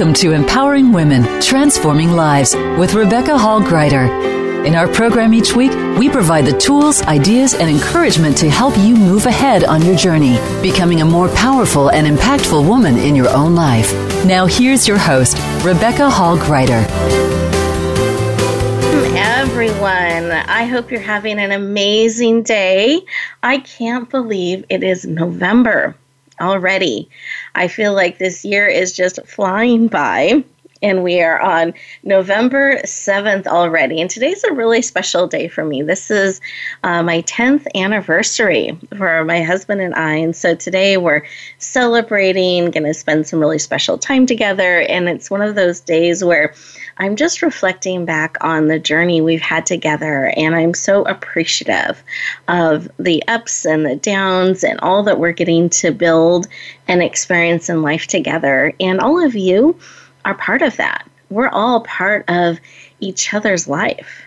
Welcome to Empowering Women, Transforming Lives with Rebecca Hall Gruyter. In our program each week, we provide the tools, ideas, and encouragement to help you move ahead on your journey, becoming a more powerful and impactful woman in your own life. Now here's your host, Rebecca Hall Gruyter. Everyone, I hope you're having an amazing day. I can't believe it is November already. I feel like this year is just flying by, and we are on November 7th already. And today's a really special day for me. This is my 10th anniversary for my husband and I. And so today we're celebrating, going to spend some really special time together. And it's one of those days where I'm just reflecting back on the journey we've had together, and I'm so appreciative of the ups and the downs and all that we're getting to build and experience in life together. And all of you are part of that. We're all part of each other's life.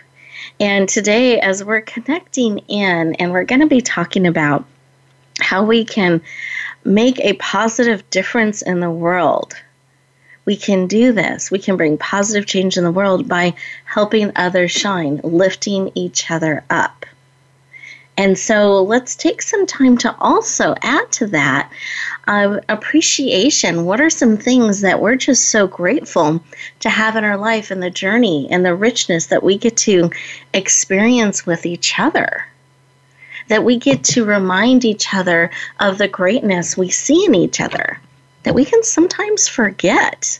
And today, as we're connecting in, and we're going to be talking about how we can make a positive difference in the world. We can do this. We can bring positive change in the world by helping others shine, lifting each other up. And so let's take some time to also add to that appreciation. What are some things that we're just so grateful to have in our life, and the journey and the richness that we get to experience with each other? That we get to remind each other of the greatness we see in each other, that we can sometimes forget.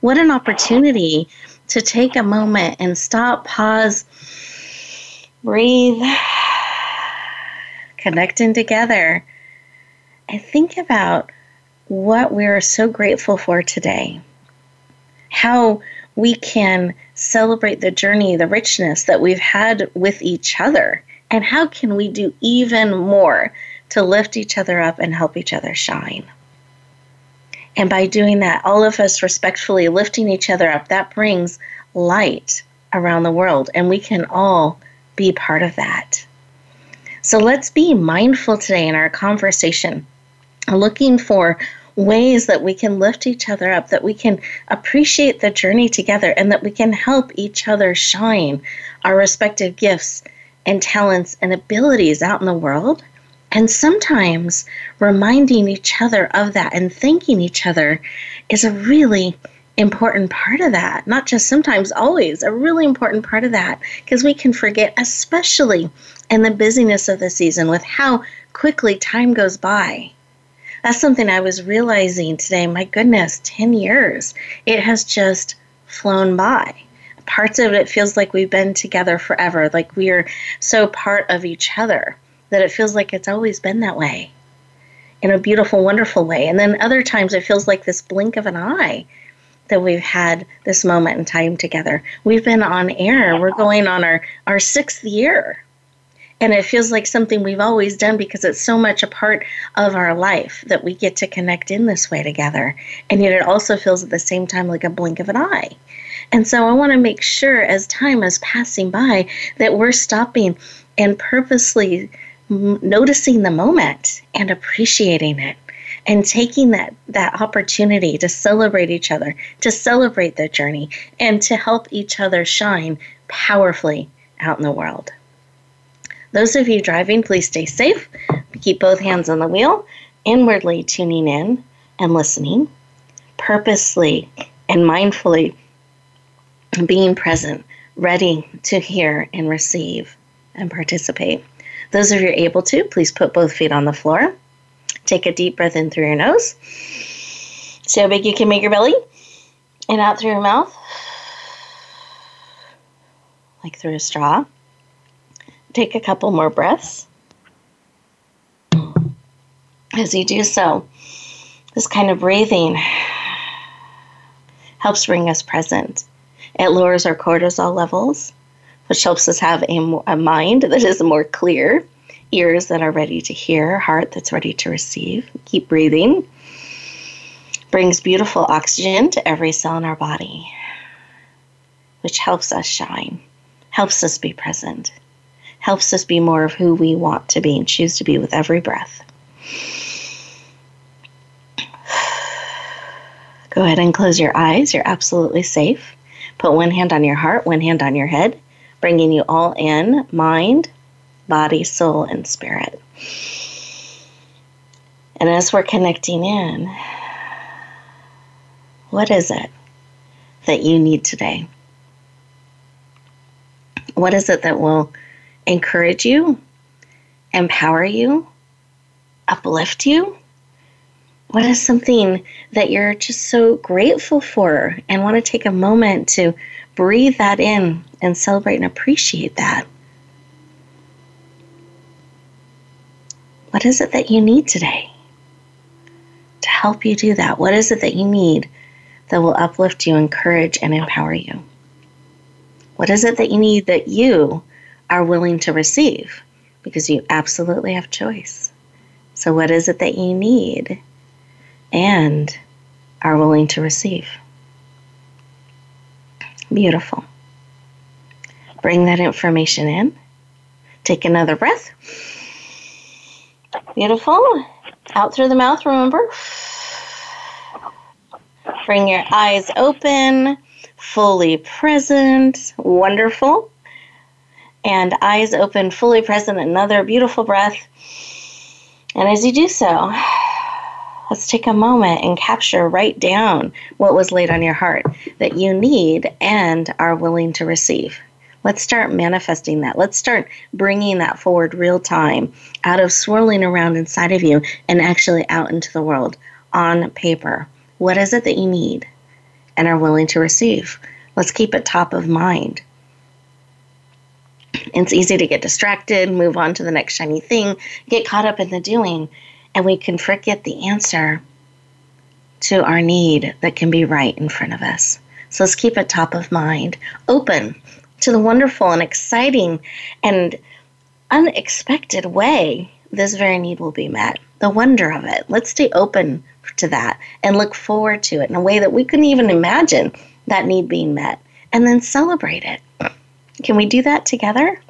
What an opportunity to take a moment and stop, pause, breathe, connecting together, and think about what we're so grateful for today, how we can celebrate the journey, the richness that we've had with each other, and how can we do even more to lift each other up and help each other shine. And by doing that, all of us respectfully lifting each other up, that brings light around the world, and we can all be part of that. So let's be mindful today in our conversation, looking for ways that we can lift each other up, that we can appreciate the journey together, and that we can help each other shine our respective gifts and talents and abilities out in the world. And sometimes reminding each other of that and thanking each other is a really important part of that. Not just sometimes, always, a really important part of that, because we can forget, especially in the busyness of the season with how quickly time goes by. That's something I was realizing today. My goodness, 10 years. It has just flown by. Parts of it feels like we've been together forever, like we are so part of each other, that it feels like it's always been that way in a beautiful, wonderful way. And then other times it feels like this blink of an eye that we've had this moment in time together. We've been on air. We're going on our 6th year. And it feels like something we've always done because it's so much a part of our life that we get to connect in this way together. And yet it also feels at the same time like a blink of an eye. And so I want to make sure as time is passing by that we're stopping and purposely noticing the moment and appreciating it, and taking that opportunity to celebrate each other, to celebrate the journey, and to help each other shine powerfully out in the world. Those of you driving, please stay safe. Keep both hands on the wheel, inwardly tuning in and listening, purposely and mindfully being present, ready to hear and receive and participate. Those of you able to, please put both feet on the floor. Take a deep breath in through your nose. See how big you can make your belly. And out through your mouth, like through a straw. Take a couple more breaths. As you do so, this kind of breathing helps bring us present. It lowers our cortisol levels, which helps us have a mind that is more clear, ears that are ready to hear, heart that's ready to receive. Keep breathing. Brings beautiful oxygen to every cell in our body, which helps us shine, helps us be present, helps us be more of who we want to be and choose to be with every breath. Go ahead and close your eyes. You're absolutely safe. Put one hand on your heart, one hand on your head, bringing you all in, mind, body, soul, and spirit. And as we're connecting in, what is it that you need today? What is it that will encourage you, empower you, uplift you? What is something that you're just so grateful for and want to take a moment to breathe that in and celebrate and appreciate that? What is it that you need today to help you do that? What is it that you need that will uplift you, encourage, and empower you? What is it that you need that you are willing to receive? Because you absolutely have choice. So what is it that you need and are willing to receive? Beautiful. Bring that information in. Take another breath. Beautiful. Out through the mouth, remember. Bring your eyes open, fully present. Wonderful. And eyes open, fully present. Another beautiful breath. And as you do so, let's take a moment and capture, write down what was laid on your heart that you need and are willing to receive. Let's start manifesting that. Let's start bringing that forward real time, out of swirling around inside of you and actually out into the world on paper. What is it that you need and are willing to receive? Let's keep it top of mind. It's easy to get distracted, move on to the next shiny thing, get caught up in the doing, and we can forget the answer to our need that can be right in front of us. So let's keep it top of mind, open to the wonderful and exciting and unexpected way this very need will be met, the wonder of it. Let's stay open to that and look forward to it in a way that we couldn't even imagine that need being met, and then celebrate it. Can we do that together?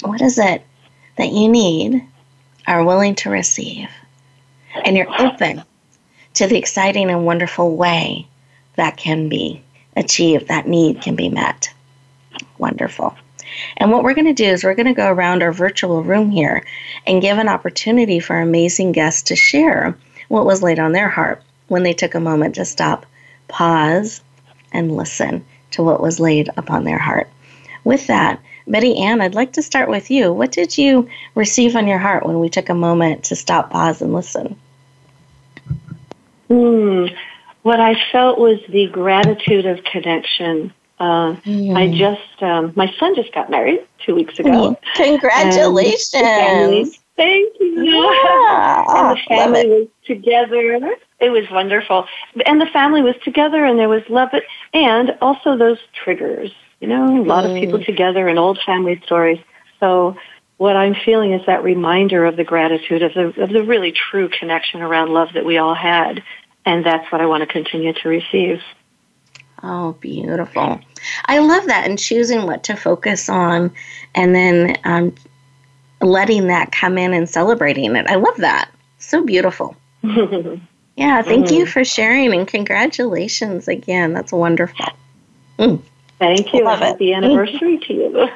What is it that you need, are willing to receive, and you're open to the exciting and wonderful way that can be achieved, that need can be met? Wonderful. And what we're going to do is we're going to go around our virtual room here and give an opportunity for amazing guests to share what was laid on their heart when they took a moment to stop, pause, and listen to what was laid upon their heart. With that, Bettyanne, I'd like to start with you. What did you receive on your heart when we took a moment to stop, pause, and listen? What I felt was the gratitude of connection. I just, my son just got married 2 weeks ago. Congratulations. Thank you. Yeah. And the family was together. It was wonderful. And the family was together, and there was love. And also those triggers, you know, a lot of people together and old family stories. So what I'm feeling is that reminder of the gratitude, of the really true connection around love that we all had. And that's what I want to continue to receive. Oh, beautiful. I love that, and choosing what to focus on, and then letting that come in and celebrating it. I love that. So beautiful. Yeah, thank you for sharing, and congratulations again. That's wonderful. Thank you. Love it. Happy anniversary to you.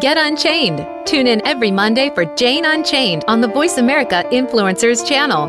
Get Unchained. Tune in every Monday for Jane Unchained on the Voice America Influencers channel,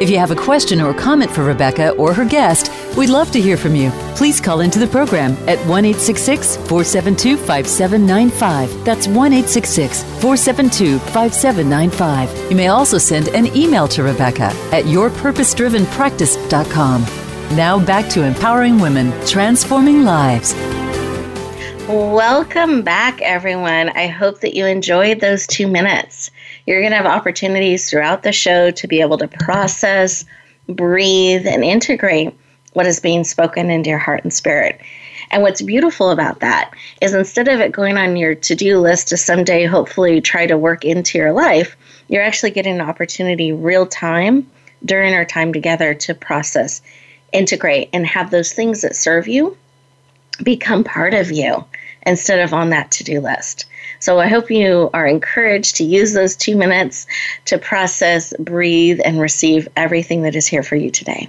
If you have a question or comment for Rebecca or her guest, we'd love to hear from you. Please call into the program at 1-866-472-5795. That's 1-866-472-5795. You may also send an email to Rebecca at yourpurposedrivenpractice.com. Now back to Empowering Women, Transforming Lives. Welcome back, everyone. I hope that you enjoyed those 2 minutes. You're going to have opportunities throughout the show to be able to process, breathe, and integrate what is being spoken into your heart and spirit. And what's beautiful about that is instead of it going on your to-do list to someday hopefully try to work into your life, you're actually getting an opportunity real time during our time together to process, integrate, and have those things that serve you become part of you instead of on that to-do list. So I hope you are encouraged to use those 2 minutes to process, breathe, and receive everything that is here for you today.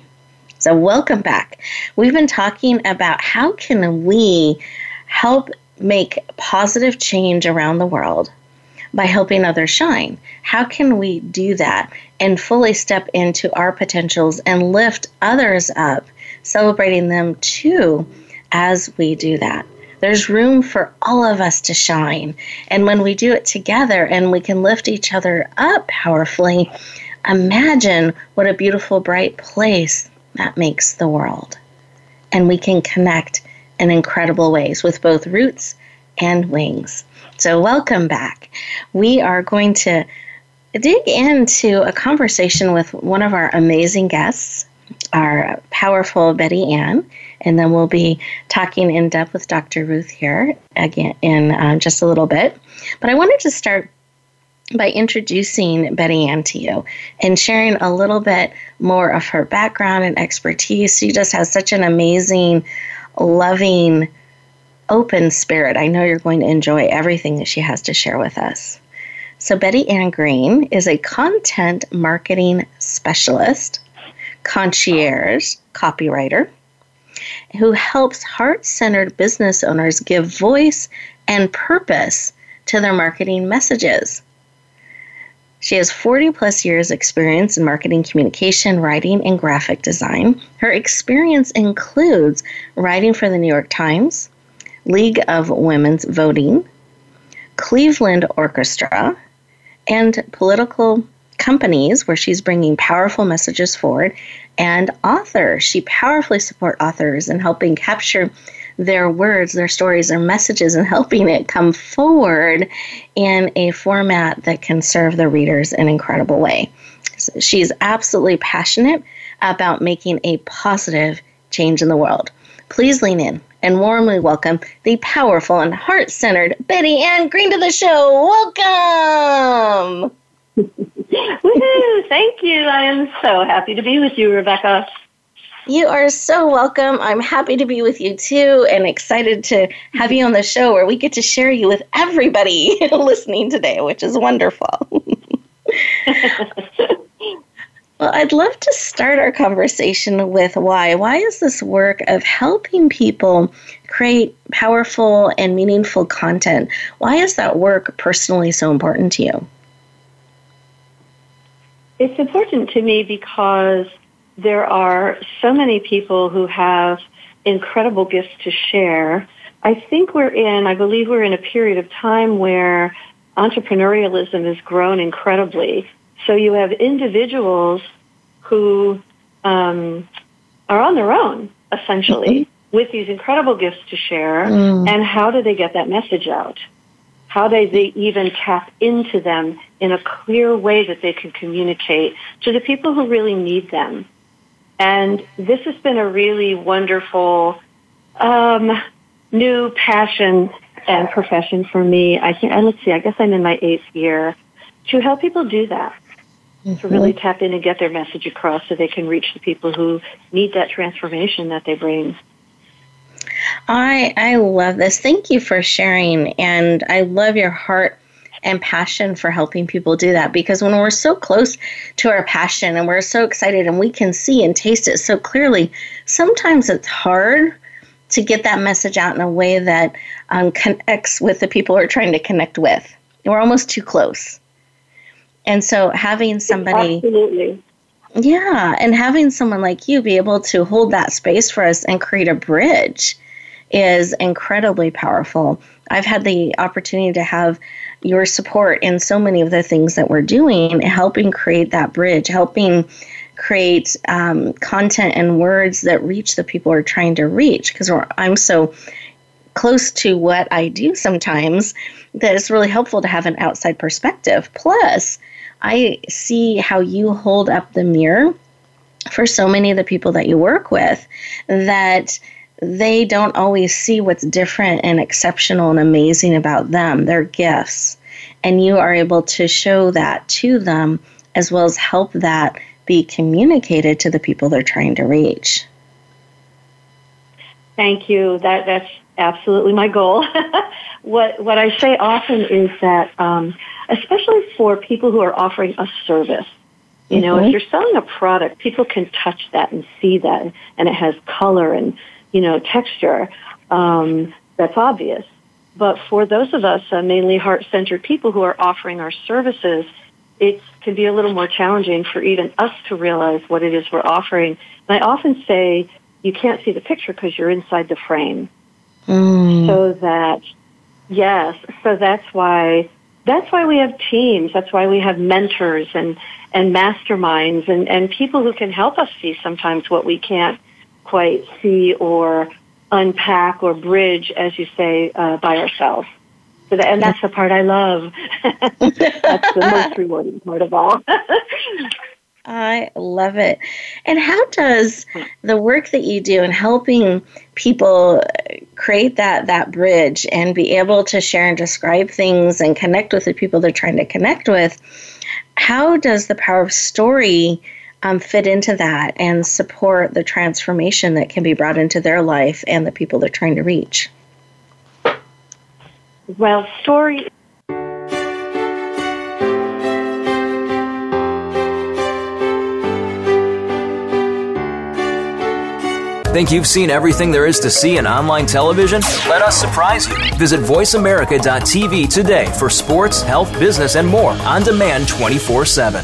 So welcome back. We've been talking about how can we help make positive change around the world by helping others shine. How can we do that and fully step into our potentials and lift others up, celebrating them too as we do that? There's room for all of us to shine. And when we do it together and we can lift each other up powerfully, imagine what a beautiful, bright place that makes the world. And we can connect in incredible ways with both roots and wings. So welcome back. We are going to dig into a conversation with one of our amazing guests, our powerful Bettyanne, and then we'll be talking in depth with Dr. Ruth here again in just a little bit. But I wanted to start by introducing Bettyanne to you and sharing a little bit more of her background and expertise. She just has such an amazing, loving, open spirit. I know you're going to enjoy everything that she has to share with us. So Bettyanne Green is a content marketing specialist, concierge, copywriter, who helps heart-centered business owners give voice and purpose to their marketing messages. She has 40-plus years experience in marketing, communication, writing, and graphic design. Her experience includes writing for the New York Times, League of Women's Voting, Cleveland Orchestra, and political companies where she's bringing powerful messages forward, and authors. She powerfully supports authors in helping capture their words, their stories, their messages, and helping it come forward in a format that can serve the readers in an incredible way. So she's absolutely passionate about making a positive change in the world. Please lean in and warmly welcome the powerful and heart-centered Bettyanne Green to the show. Welcome! Woohoo! Thank you. I am so happy to be with you, Rebecca. You are so welcome. I'm happy to be with you, too, and excited to have you on the show where we get to share you with everybody listening today, which is wonderful. Well, I'd love to start our conversation with why. Why is this work of helping people create powerful and meaningful content, why is that work personally so important to you? It's important to me because there are so many people who have incredible gifts to share. I believe we're in a period of time where entrepreneurialism has grown incredibly. So you have individuals who are on their own, essentially, with these incredible gifts to share. And how do they get that message out? How do they even tap into them in a clear way that they can communicate to the people who really need them? And this has been a really wonderful new passion and profession for me. I guess I'm in my 8th year, to help people do that, to really tap in and get their message across so they can reach the people who need that transformation that they bring. I love this. Thank you for sharing. And I love your heart and passion for helping people do that, because when we're so close to our passion and we're so excited and we can see and taste it so clearly, sometimes it's hard to get that message out in a way that connects with the people we're trying to connect with. We're almost too close. And so having somebody... Absolutely. Yeah, and having someone like you be able to hold that space for us and create a bridge is incredibly powerful. I've had the opportunity to have your support in so many of the things that we're doing, helping create that bridge, helping create content and words that reach the people we're trying to reach, because I'm so close to what I do sometimes that it's really helpful to have an outside perspective. Plus, I see how you hold up the mirror for so many of the people that you work with, that they don't always see what's different and exceptional and amazing about them, their gifts. And you are able to show that to them as well as help that be communicated to the people they're trying to reach. Thank you. That's absolutely my goal. What I say often is that, especially for people who are offering a service, you know, if you're selling a product, people can touch that and see that, and it has color and, you know, texture. That's obvious. But for those of us, mainly heart-centered people who are offering our services, it can be a little more challenging for even us to realize what it is we're offering. And I often say, you can't see the picture because you're inside the frame. So that's why That's why we have teams. That's why we have mentors and masterminds and people who can help us see sometimes what we can't quite see or unpack or bridge, as you say, by ourselves. So that, and that's the part I love. That's the most rewarding part of all. I love it. And how does the work that you do in helping people create that bridge and be able to share and describe things and connect with the people they're trying to connect with, how does the power of story fit into that and support the transformation that can be brought into their life and the people they're trying to reach? Well, story... Think you've seen everything there is to see in online television? Let us surprise you. Visit voiceamerica.tv today for sports, health, business, and more on demand 24/7.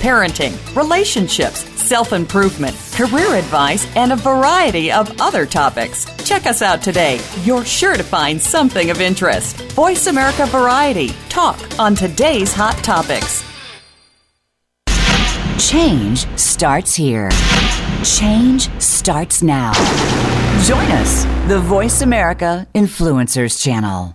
parenting, relationships, self-improvement, career advice, and a variety of other topics. Check us out today. You're sure to find something of interest. Voice America Variety. Talk on today's hot topics. Change starts here. Change starts now. Join us, the Voice America Influencers Channel.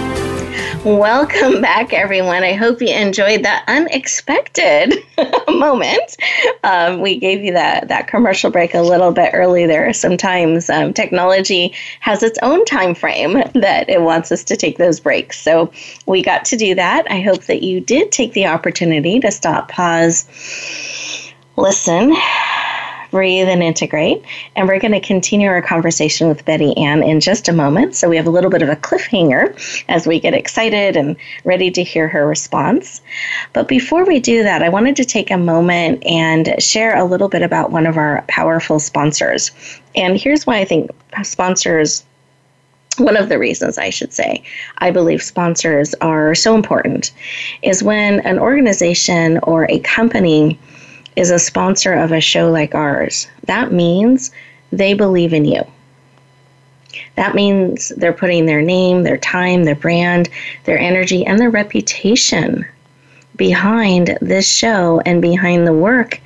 Welcome back, everyone. I hope you enjoyed that unexpected moment. We gave you that commercial break a little bit early there. Sometimes technology has its own time frame that it wants us to take those breaks. So we got to do that. I hope that you did take the opportunity to stop, pause, listen, breathe, and integrate. And we're going to continue our conversation with Bettyanne in just a moment. So we have a little bit of a cliffhanger as we get excited and ready to hear her response. But before we do that, I wanted to take a moment and share a little bit about one of our powerful sponsors. And here's why I think sponsors, one of the reasons I should say, I believe sponsors are so important, is when an organization or a company is a sponsor of a show like ours, that means they believe in you. That means they're putting their name, their time, their brand, their energy, and their reputation behind this show and behind the work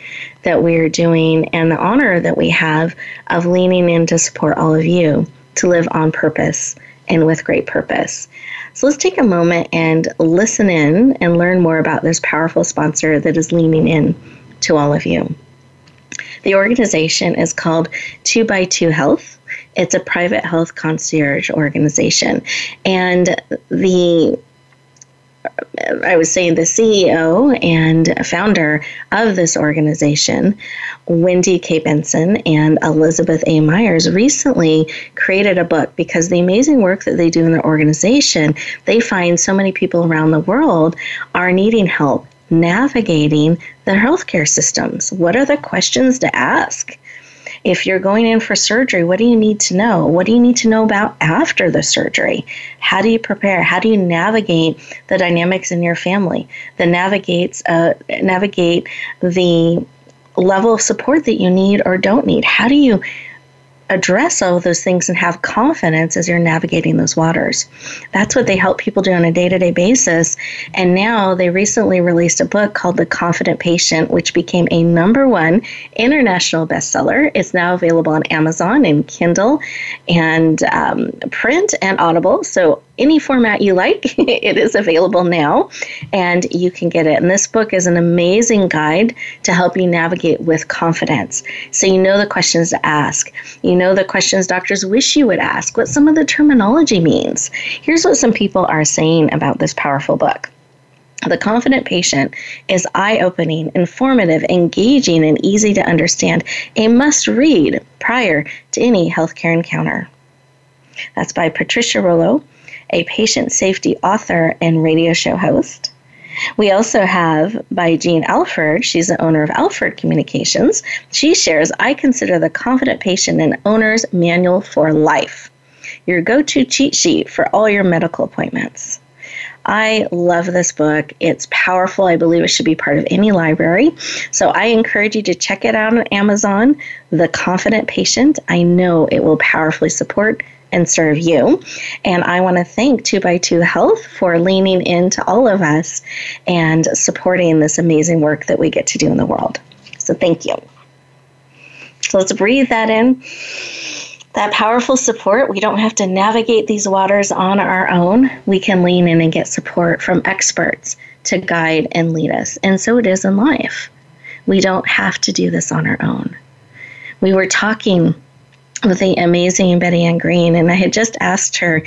that we're doing and the honor that we have of leaning in to support all of you to live on purpose and with great purpose. So let's take a moment and listen in and learn more about this powerful sponsor that is leaning in to all of you. The organization is called 2x2 Health. It's a private health concierge organization. And the CEO and founder of this organization, Wendy K. Benson and Elizabeth A. Myers, recently created a book because the amazing work that they do in their organization, they find so many people around the world are needing help navigating their healthcare systems. What are the questions to ask? If you're going in for surgery, what do you need to know? What do you need to know about after the surgery? How do you prepare? How do you navigate the dynamics in your family? Navigate the level of support that you need or don't need. How do you address all of those things and have confidence as you're navigating those waters? That's what they help people do on a day-to-day basis. And now they recently released a book called The Confident Patient, which became a #1 international bestseller. It's now available on Amazon and Kindle and print and Audible. So any format you like, it is available now and you can get it. And this book is an amazing guide to help you navigate with confidence. So you know the questions to ask. You know the questions doctors wish you would ask, what some of the terminology means. Here's what some people are saying about this powerful book. The Confident Patient is eye-opening, informative, engaging, and easy to understand. A must-read prior to any healthcare encounter. That's by Patricia Rollo, a patient safety author and radio show host. We also have by Jean Alford. She's the owner of Alford Communications. She shares, I consider The Confident Patient an owner's manual for life. Your go-to cheat sheet for all your medical appointments. I love this book. It's powerful. I believe it should be part of any library. So I encourage you to check it out on Amazon, The Confident Patient. I know it will powerfully support and serve you. And I want to thank 2x2 Health for leaning into all of us and supporting this amazing work that we get to do in the world. So thank you. So let's breathe that in. That powerful support. We don't have to navigate these waters on our own. We can lean in and get support from experts to guide and lead us. And so it is in life. We don't have to do this on our own. We were talking with the amazing Bettyanne Green, and I had just asked her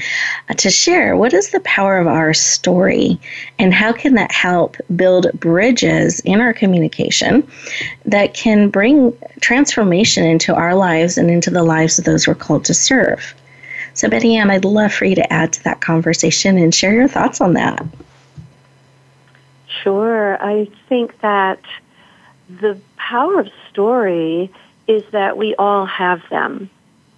to share, what is the power of our story and how can that help build bridges in our communication that can bring transformation into our lives and into the lives of those we're called to serve? So Bettyanne, I'd love for you to add to that conversation and share your thoughts on that. Sure. I think that the power of story is that we all have them.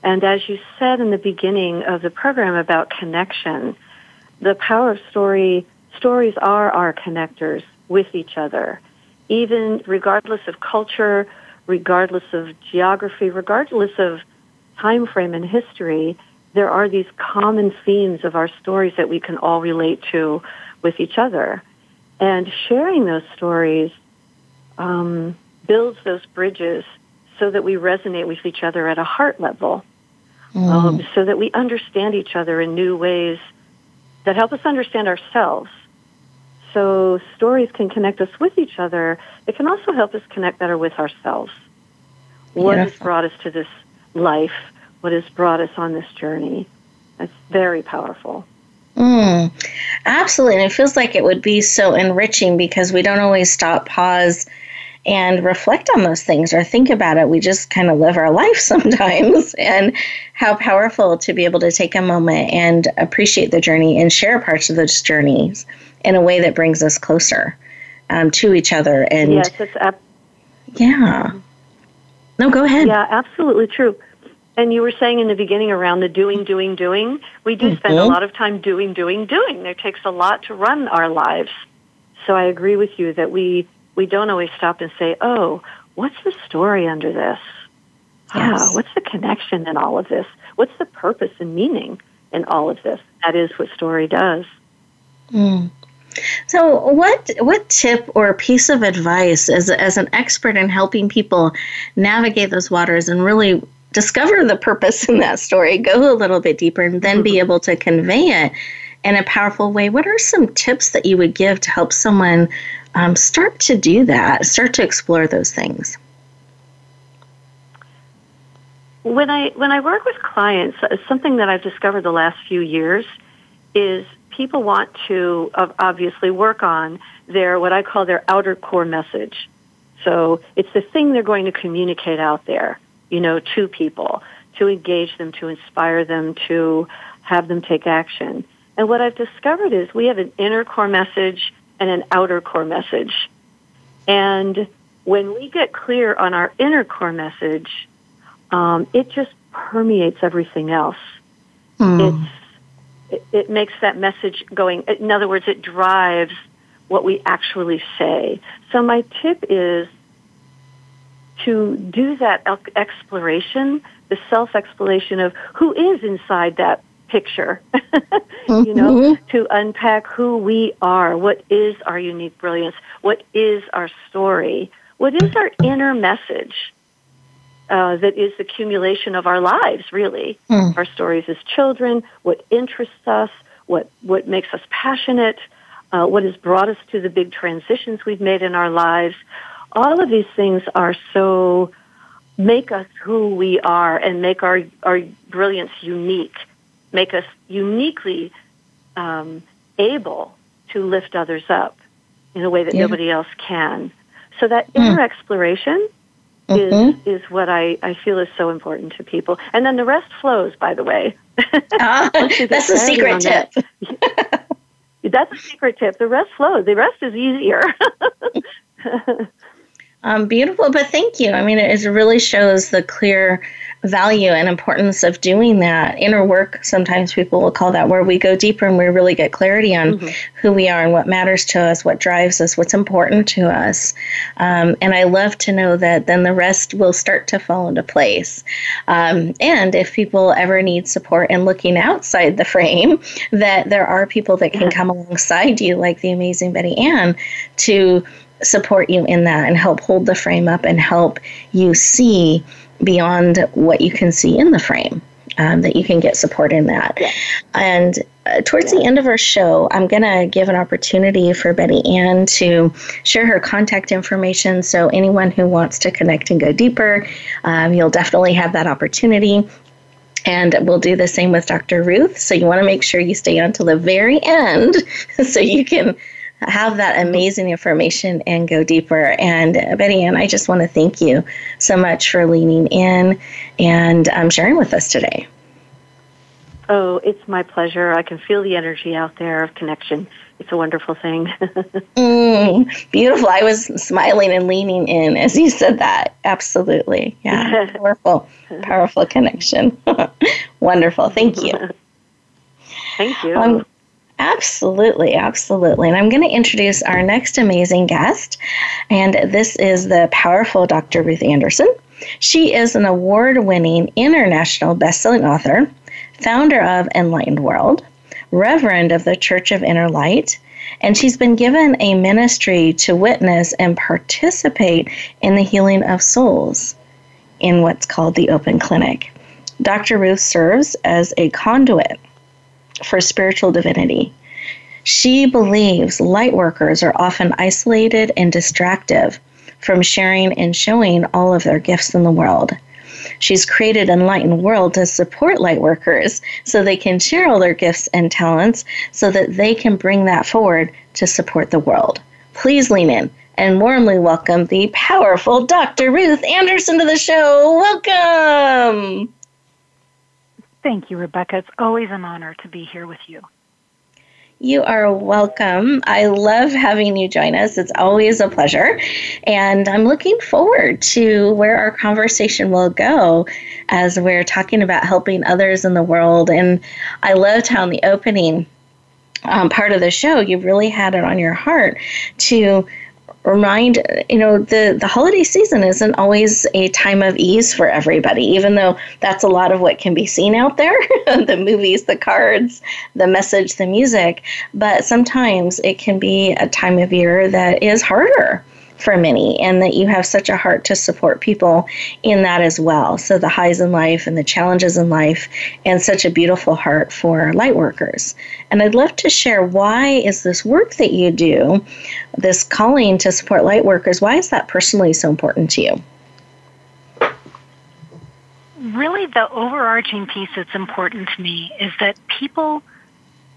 And as you said in the beginning of the program about connection, the power of stories are our connectors with each other. Even regardless of culture, regardless of geography, regardless of time frame and history, there are these common themes of our stories that we can all relate to with each other. And sharing those stories builds those bridges so that we resonate with each other at a heart level, so that we understand each other in new ways that help us understand ourselves. So stories can connect us with each other. It can also help us connect better with ourselves. What has brought us to this life? What has brought us on this journey? That's very powerful. Absolutely. And it feels like it would be so enriching because we don't always stop, pause, and reflect on those things or think about it. We just kind of live our life sometimes. And how powerful to be able to take a moment and appreciate the journey and share parts of those journeys in a way that brings us closer to each other. And yes, it's yeah. No, go ahead. Yeah, absolutely true. And you were saying in the beginning around the doing. We do spend a lot of time doing. There takes a lot to run our lives. So I agree with you that we don't always stop and say, oh, what's the story under this? Yes. What's the connection in all of this? What's the purpose and meaning in all of this? That is what story does. So what tip or piece of advice as an expert in helping people navigate those waters and really discover the purpose in that story, go a little bit deeper, and then be able to convey it in a powerful way? What are some tips that you would give to help someone start to do that, start to explore those things? When I work with clients, something that I've discovered the last few years is people want to obviously work on their, what I call their outer core message. So it's the thing they're going to communicate out there, you know, to people, to engage them, to inspire them, to have them take action. And what I've discovered is we have an inner core message and an outer core message. And when we get clear on our inner core message, it just permeates everything else. Mm. It makes that message going. In other words, it drives what we actually say. So my tip is to do that exploration, the self-exploration of who is inside that picture, mm-hmm. you know, to unpack who we are, what is our unique brilliance, what is our story, what is our inner message that is the accumulation of our lives, really, our stories as children, what interests us, what makes us passionate, what has brought us to the big transitions we've made in our lives. All of these things are so, make us who we are and make our brilliance unique, make us uniquely able to lift others up in a way that nobody else can. So that inner exploration is what I feel is so important to people. And then the rest flows, by the way. That's the secret tip. That's a secret tip. The rest flows. The rest is easier. Beautiful, but thank you. I mean, it really shows the clear value and importance of doing that inner work. Sometimes people will call that, where we go deeper and we really get clarity on who we are and what matters to us, what drives us, what's important to us. And I love to know that then the rest will start to fall into place. And if people ever need support in looking outside the frame, that there are people that can come alongside you, like the amazing Bettyanne, to support you in that and help hold the frame up and help you see beyond what you can see in the frame, that you can get support in that. Yeah. And towards the end of our show, I'm going to give an opportunity for Bettyanne to share her contact information. So anyone who wants to connect and go deeper, you'll definitely have that opportunity. And we'll do the same with Dr. Ruth. So you want to make sure you stay on till the very end so you can have that amazing information and go deeper. And Bettyanne, I just want to thank you so much for leaning in and sharing with us today. Oh, it's my pleasure. I can feel the energy out there of connection. It's a wonderful thing. Beautiful. I was smiling and leaning in as you said that. Absolutely. Yeah. Powerful, powerful connection. Wonderful. Thank you. Thank you. Absolutely, absolutely. And I'm going to introduce our next amazing guest, and this is the powerful Dr. Ruth Anderson. She is an award-winning international best-selling author, founder of Enlightened World, Reverend of the Church of Inner Light, and she's been given a ministry to witness and participate in the healing of souls in what's called the Open Clinic. Dr. Ruth serves as a conduit for spiritual divinity. She believes light workers are often isolated and distractive from sharing and showing all of their gifts in the world. She's created Enlightened World to support light workers so they can share all their gifts and talents so that they can bring that forward to support the world. Please lean in and warmly welcome the powerful Dr. Ruth Anderson to the show. Welcome! Thank you, Rebecca. It's always an honor to be here with you. You are welcome. I love having you join us. It's always a pleasure. And I'm looking forward to where our conversation will go as we're talking about helping others in the world. And I loved how in the opening part of the show, you really had it on your heart to remind, the holiday season isn't always a time of ease for everybody, even though that's a lot of what can be seen out there, the movies, the cards, the message, the music. But sometimes it can be a time of year that is harder for many, and that you have such a heart to support people in that as well. So the highs in life and the challenges in life, and such a beautiful heart for light workers. And I'd love to share, why is this work that you do, this calling to support light workers, why is that personally so important to you? Really, the overarching piece that's important to me is that people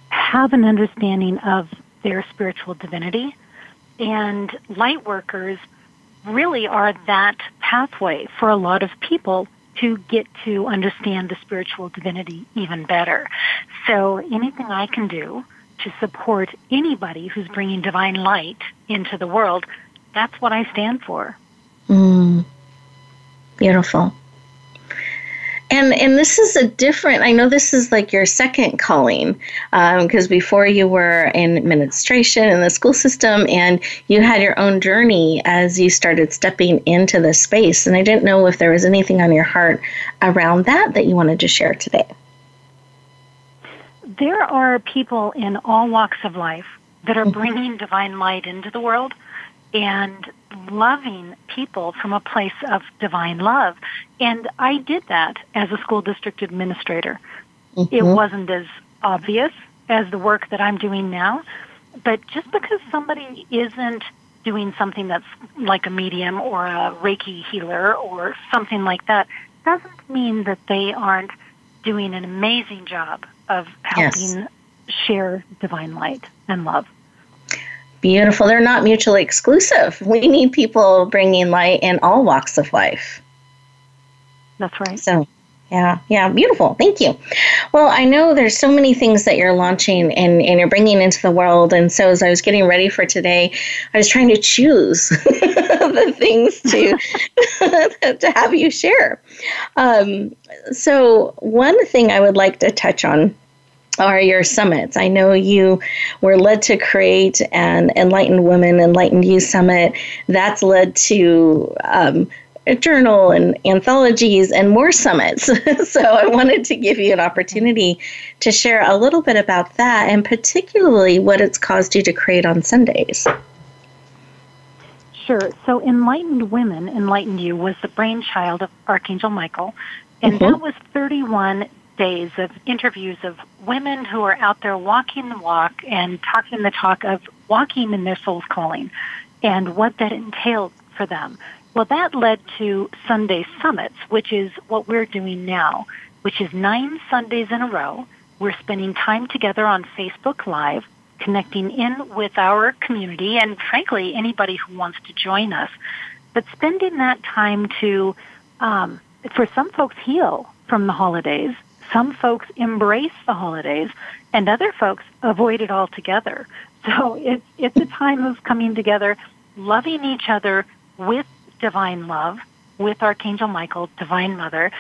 have an understanding of their spiritual divinity. And light workers really are that pathway for a lot of people to get to understand the spiritual divinity even better. So anything I can do to support anybody who's bringing divine light into the world, that's what I stand for. Beautiful. And this is a different, I know this is like your second calling, because before you were in administration in the school system, and you had your own journey as you started stepping into this space. And I didn't know if there was anything on your heart around that you wanted to share today. There are people in all walks of life that are bringing divine light into the world and loving people from a place of divine love. And I did that as a school district administrator. Mm-hmm. It wasn't as obvious as the work that I'm doing now, but just because somebody isn't doing something that's like a medium or a Reiki healer or something like that, doesn't mean that they aren't doing an amazing job of helping share divine light and love. Beautiful. They're not mutually exclusive. We need people bringing light in all walks of life. That's right. So, yeah, beautiful. Thank you. Well, I know there's so many things that you're launching and you're bringing into the world. And so as I was getting ready for today, I was trying to choose the things to have you share. So one thing I would like to touch on are your summits. I know you were led to create an Enlightened Women, Enlightened You Summit. That's led to a journal and anthologies and more summits. So I wanted to give you an opportunity to share a little bit about that, and particularly what it's caused you to create on Sundays. Sure. So Enlightened Women, Enlightened You was the brainchild of Archangel Michael, and that was 31 days of interviews of women who are out there walking the walk and talking the talk of walking in their soul's calling and what that entailed for them. Well, that led to Sunday summits, which is what we're doing now, which is 9 Sundays in a row. We're spending time together on Facebook Live, connecting in with our community and, frankly, anybody who wants to join us, but spending that time to, for some folks, heal from the holidays. Some folks embrace the holidays, and other folks avoid it altogether. So it's a time of coming together, loving each other with divine love, with Archangel Michael, Divine Mother,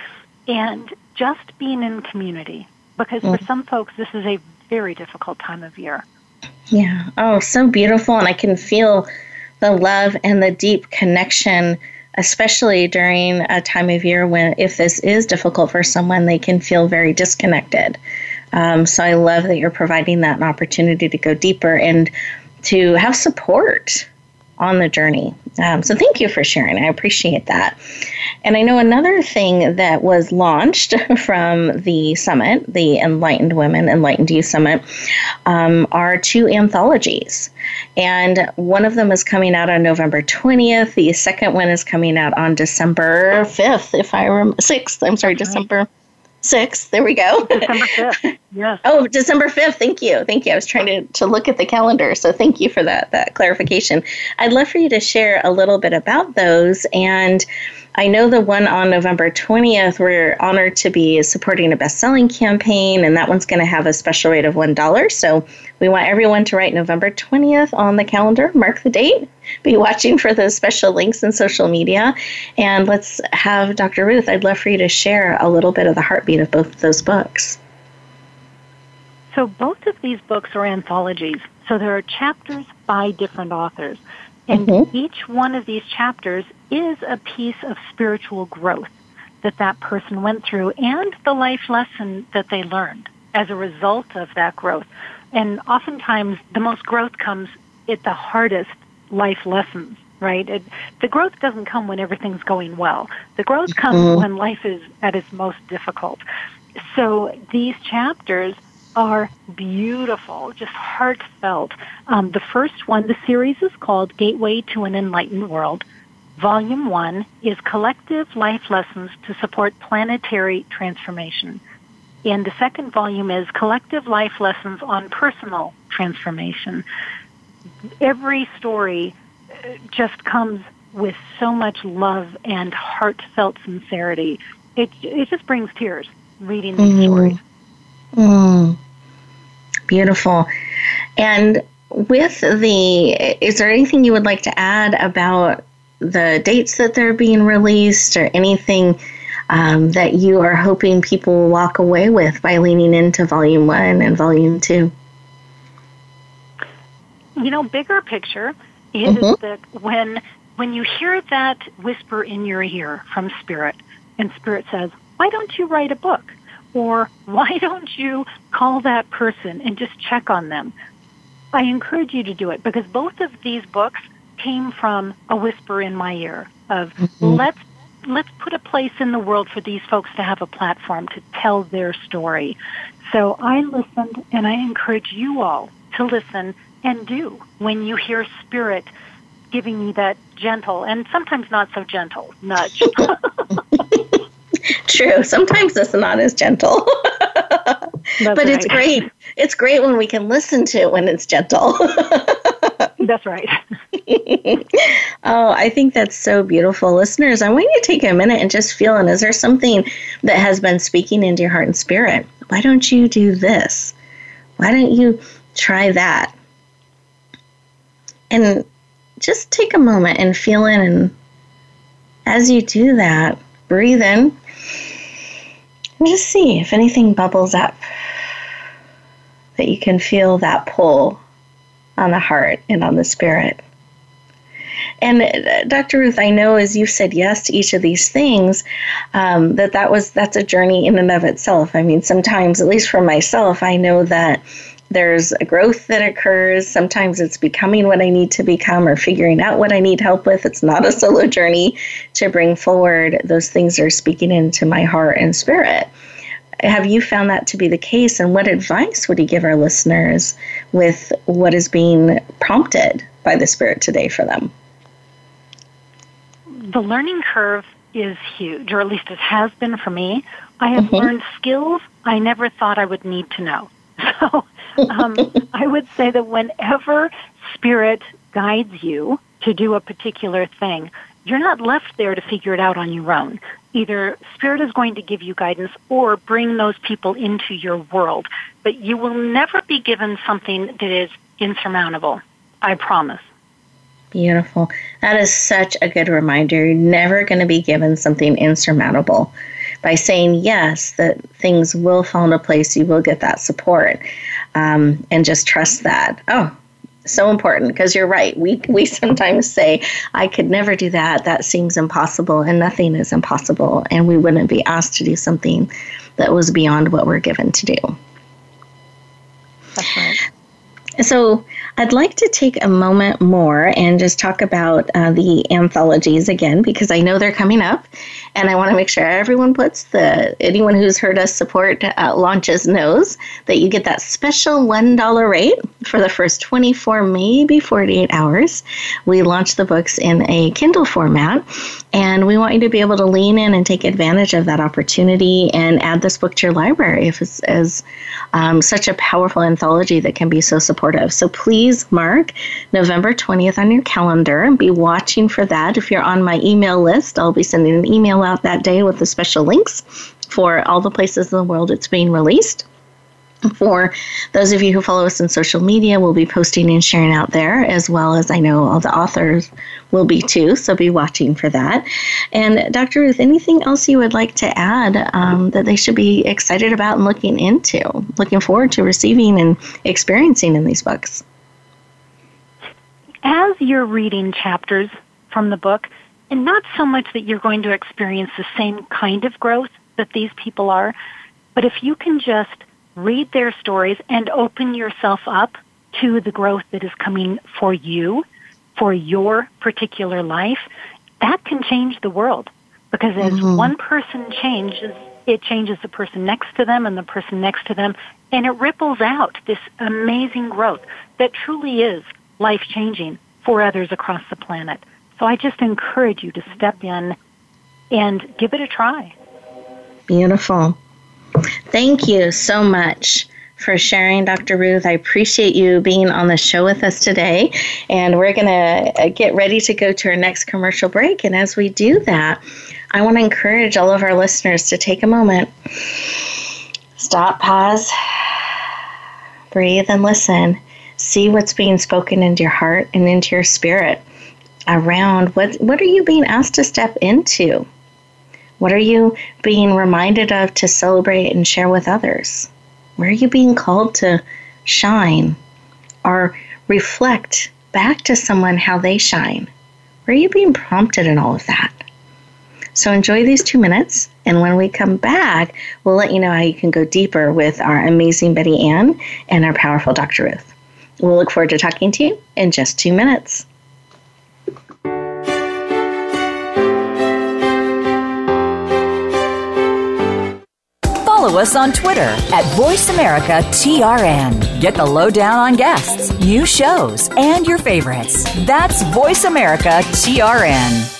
and just being in community. Because for some folks, this is a very difficult time of year. Yeah. Oh, so beautiful. And I can feel the love and the deep connection, especially during a time of year when, if this is difficult for someone, they can feel very disconnected. So I love that you're providing that an opportunity to go deeper and to have support on the journey. So thank you for sharing. I appreciate that. And I know another thing that was launched from the summit, the Enlightened Women, Enlightened You Summit, are 2 anthologies. And one of them is coming out on November 20th. The second one is coming out on December 5th, if I remember, 6th. I'm sorry, December 6th. There we go. December 5th. Yes. Oh, December 5th. Thank you. I was trying to look at the calendar. So thank you for that clarification. I'd love for you to share a little bit about those. And I know the one on November 20th, we're honored to be supporting a best-selling campaign, and that one's going to have a special rate of $1. So we want everyone to write November 20th on the calendar, mark the date, be watching for those special links in social media. And let's have Dr. Ruth, I'd love for you to share a little bit of the heartbeat of both of those books. So both of these books are anthologies. So there are chapters by different authors. And each one of these chapters is a piece of spiritual growth that that person went through and the life lesson that they learned as a result of that growth. And oftentimes, the most growth comes at the hardest life lessons, right? The growth doesn't come when everything's going well. The growth comes when life is at its most difficult. So these chapters are beautiful, just heartfelt. The first one, the series is called Gateway to an Enlightened World. Volume 1 is Collective Life Lessons to Support Planetary Transformation. And the second volume is Collective Life Lessons on Personal Transformation. Every story just comes with so much love and heartfelt sincerity. It just brings tears reading these stories. Beautiful. And is there anything you would like to add about the dates that they're being released or anything that you are hoping people will walk away with by leaning into Volume 1 and Volume 2? You know, bigger picture is that when you hear that whisper in your ear from Spirit, and Spirit says, why don't you write a book? Or why don't you call that person and just check on them? I encourage you to do it, because both of these books came from a whisper in my ear of let's put a place in the world for these folks to have a platform to tell their story. So I listened, and I encourage you all to listen and do when you hear Spirit giving you that gentle and sometimes not so gentle nudge. True. Sometimes it's not as gentle. But it's great. It's great when we can listen to it when it's gentle. That's right. Oh, I think that's so beautiful. Listeners, I want you to take a minute and just feel, and is there something that has been speaking into your heart and spirit? Why don't you do this? Why don't you try that? And just take a moment and feel in. And as you do that, breathe in. And just see if anything bubbles up, that you can feel that pull on the heart and on the spirit. And Dr. Ruth, I know as you've said yes to each of these things, that's a journey in and of itself. I mean, sometimes, at least for myself, I know that there's a growth that occurs. Sometimes it's becoming what I need to become or figuring out what I need help with. It's not a solo journey to bring forward those things that are speaking into my heart and spirit. Have you found that to be the case? And what advice would you give our listeners with what is being prompted by the Spirit today for them? The learning curve is huge, or at least it has been for me. I have learned skills I never thought I would need to know. So I would say that whenever Spirit guides you to do a particular thing, you're not left there to figure it out on your own. Either Spirit is going to give you guidance or bring those people into your world. But you will never be given something that is insurmountable. I promise. Beautiful. That is such a good reminder. You're never going to be given something insurmountable. By saying yes, that things will fall into place, you will get that support, and just trust that. Oh, so important, because you're right. We sometimes say, I could never do that. That seems impossible, and nothing is impossible, and we wouldn't be asked to do something that was beyond what we're given to do. That's right. So I'd like to take a moment more and just talk about the anthologies again, because I know they're coming up, and I want to make sure everyone anyone who's heard us support launches knows that you get that special $1 rate for the first 24, maybe 48 hours. We launch the books in a Kindle format, and we want you to be able to lean in and take advantage of that opportunity and add this book to your library if it's such a powerful anthology that can be so supportive. So please mark November 20th on your calendar and be watching for that. If you're on my email list, I'll be sending an email out that day with the special links for all the places in the world it's being released. For those of you who follow us on social media, we'll be posting and sharing out there, as well as I know all the authors will be too, so be watching for that. And Dr. Ruth, anything else you would like to add that they should be excited about and looking forward to receiving and experiencing in these books? as you're reading chapters from the book, and not so much that you're going to experience the same kind of growth that these people are, but if you can just read their stories and open yourself up to the growth that is coming for you, for your particular life, that can change the world. Because as one person changes, it changes the person next to them and the person next to them, and it ripples out this amazing growth that truly is life-changing for others across the planet. So I just encourage you to step in and give it a try. Beautiful. Thank you so much for sharing, Dr. Ruth. I appreciate you being on the show with us today. And we're going to get ready to go to our next commercial break. And as we do that, I want to encourage all of our listeners to take a moment, stop, pause, breathe, and listen. See what's being spoken into your heart and into your spirit around what are you being asked to step into? What are you being reminded of to celebrate and share with others? Where are you being called to shine or reflect back to someone how they shine? Where are you being prompted in all of that? So enjoy these 2 minutes, and when we come back, we'll let you know how you can go deeper with our amazing Bettyanne and our powerful Dr. Ruth. We'll look forward to talking to you in just 2 minutes. Follow us on Twitter at VoiceAmericaTRN. Get the lowdown on guests, new shows, and your favorites. That's VoiceAmericaTRN.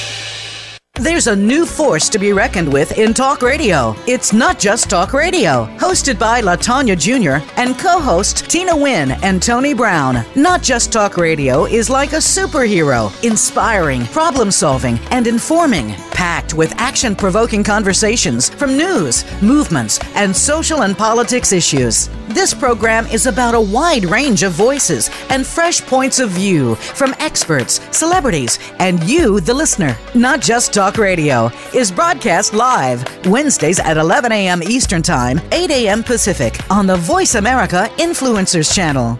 There's a new force to be reckoned with in talk radio. It's Not Just Talk Radio, hosted by LaTonya Jr. and co-host Tina Wynn and Tony Brown. Not Just Talk Radio is like a superhero, inspiring, problem-solving, and informing, packed with action-provoking conversations from news, movements, and social and politics issues. This program is about a wide range of voices and fresh points of view from experts, celebrities, and you, the listener. Not Just Talk Radio is broadcast live Wednesdays at 11 a.m. Eastern Time, 8 a.m. Pacific on the Voice America Influencers Channel.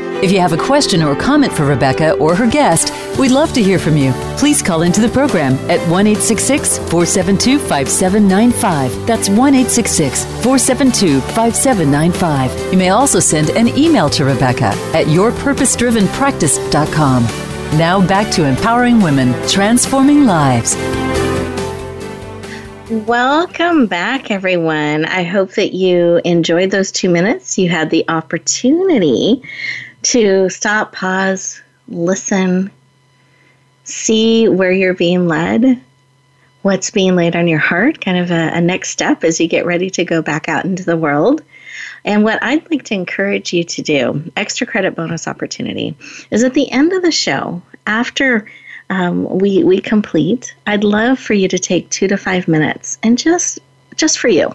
If you have a question or comment for Rebecca or her guest, we'd love to hear from you. Please call into the program at 1-866-472-5795. That's 1-866-472-5795. You may also send an email to Rebecca at yourpurposedrivenpractice.com. Now back to Empowering Women, Transforming Lives. Welcome back, everyone. I hope that you enjoyed those 2 minutes. You had the opportunity to stop, pause, listen, see where you're being led, what's being laid on your heart, kind of a next step as you get ready to go back out into the world. And what I'd like to encourage you to do, extra credit bonus opportunity, is at the end of the show, after we complete, I'd love for you to take 2 to 5 minutes and just for you,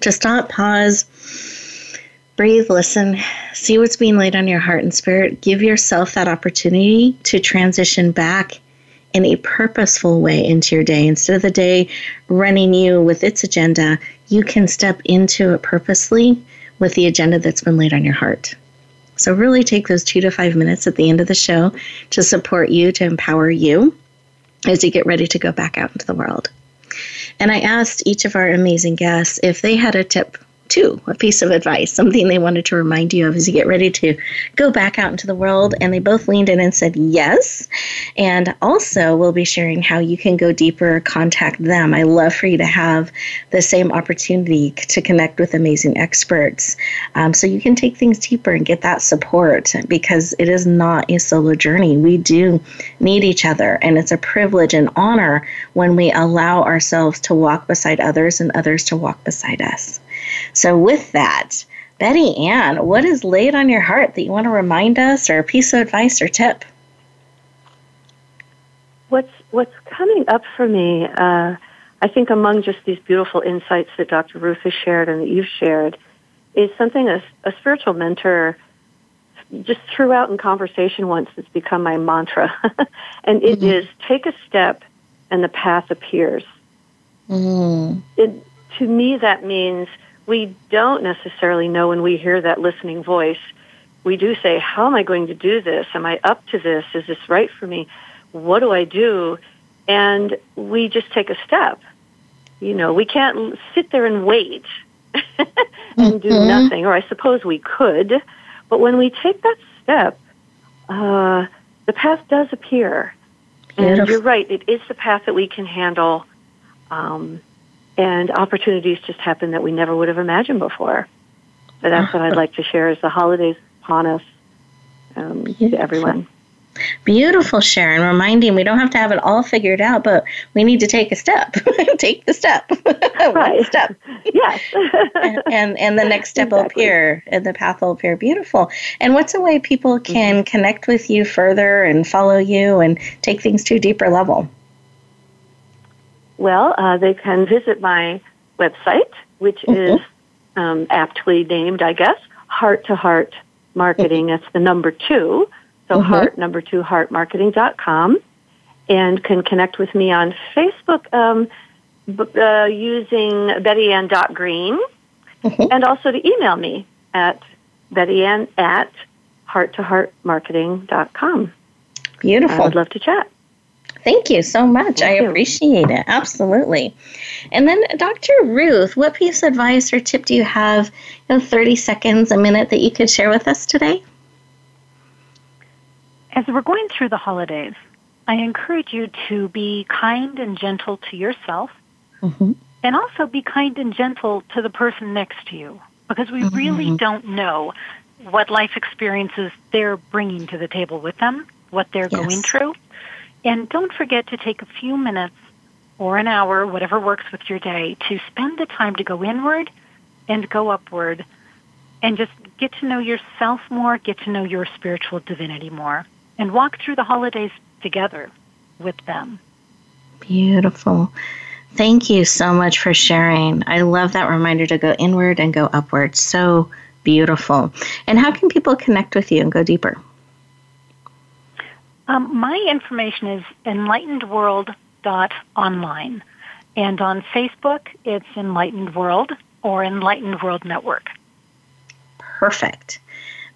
to stop, pause, breathe, listen, see what's being laid on your heart and spirit. Give yourself that opportunity to transition back in a purposeful way into your day. Instead of the day running you with its agenda, you can step into it purposely with the agenda that's been laid on your heart. So really take those 2 to 5 minutes at the end of the show to support you, to empower you as you get ready to go back out into the world. And I asked each of our amazing guests if they had a tip too, a piece of advice, something they wanted to remind you of as you get ready to go back out into the world. And they both leaned in and said yes. And also we'll be sharing how you can go deeper, contact them. I love for you to have the same opportunity to connect with amazing experts. So you can take things deeper and get that support, because it is not a solo journey. We do need each other. And it's a privilege and honor when we allow ourselves to walk beside others and others to walk beside us. So with that, Bettyanne, what is laid on your heart that you want to remind us, or a piece of advice or tip? What's coming up for me, I think among just these beautiful insights that Dr. Ruth has shared and that you've shared, is something a spiritual mentor just threw out in conversation once that's become my mantra. And it is, take a step and the path appears. To me, that means we don't necessarily know when we hear that listening voice. We do say, how am I going to do this? Am I up to this? Is this right for me? What do I do? And we just take a step. You know, we can't sit there and wait and do nothing, or I suppose we could. But when we take that step, the path does appear. Beautiful. And you're right, it is the path that we can handle. And opportunities just happen that we never would have imagined before. But that's what I'd like to share, is the holidays upon us, to everyone. Beautiful, Sharon. Reminding, we don't have to have it all figured out, but we need to take a step. Take the step. Right. One step. Yes. and the next step will appear, and the path will appear. Beautiful. And what's a way people can connect with you further and follow you and take things to a deeper level? Well, they can visit my website, which is aptly named, I guess, Heart2HeartMarketing. That's the number 2. So Heart2HeartMarketing.com, and can connect with me on Facebook using Bettyanne.Green, and also to email me at Bettyanne@Heart2HeartMarketing.com. Beautiful. I'd love to chat. Thank you so much. I appreciate it. Absolutely. And then, Dr. Ruth, what piece of advice or tip do you have, 30 seconds, a minute, that you could share with us today? As we're going through the holidays, I encourage you to be kind and gentle to yourself, and also be kind and gentle to the person next to you, because we really don't know what life experiences they're bringing to the table with them, what they're going through. And don't forget to take a few minutes or an hour, whatever works with your day, to spend the time to go inward and go upward and just get to know yourself more, get to know your spiritual divinity more, and walk through the holidays together with them. Beautiful. Thank you so much for sharing. I love that reminder to go inward and go upward. So beautiful. And how can people connect with you and go deeper? My information is enlightenedworld.online, and on Facebook, it's Enlightened World or Enlightened World Network. Perfect.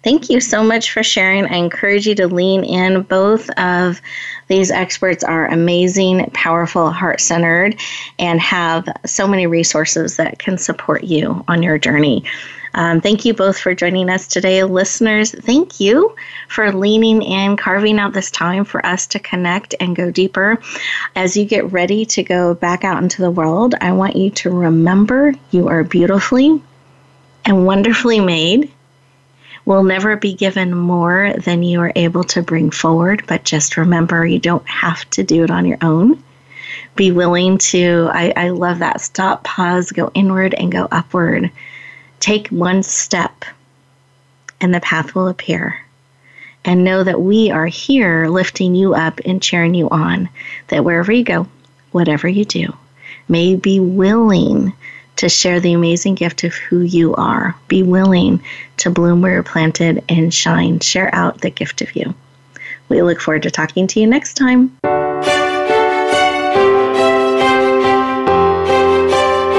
Thank you so much for sharing. I encourage you to lean in. Both of these experts are amazing, powerful, heart-centered, and have so many resources that can support you on your journey. Thank you both for joining us today. Listeners, thank you for leaning in, carving out this time for us to connect and go deeper. As you get ready to go back out into the world, I want you to remember you are beautifully and wonderfully made. We'll never be given more than you are able to bring forward, but just remember, you don't have to do it on your own. Be willing to, I love that, stop, pause, go inward, and go upward. Take one step and the path will appear. And know that we are here lifting you up and cheering you on. That wherever you go, whatever you do, may be willing to share the amazing gift of who you are. Be willing to bloom where you're planted and shine. Share out the gift of you. We look forward to talking to you next time.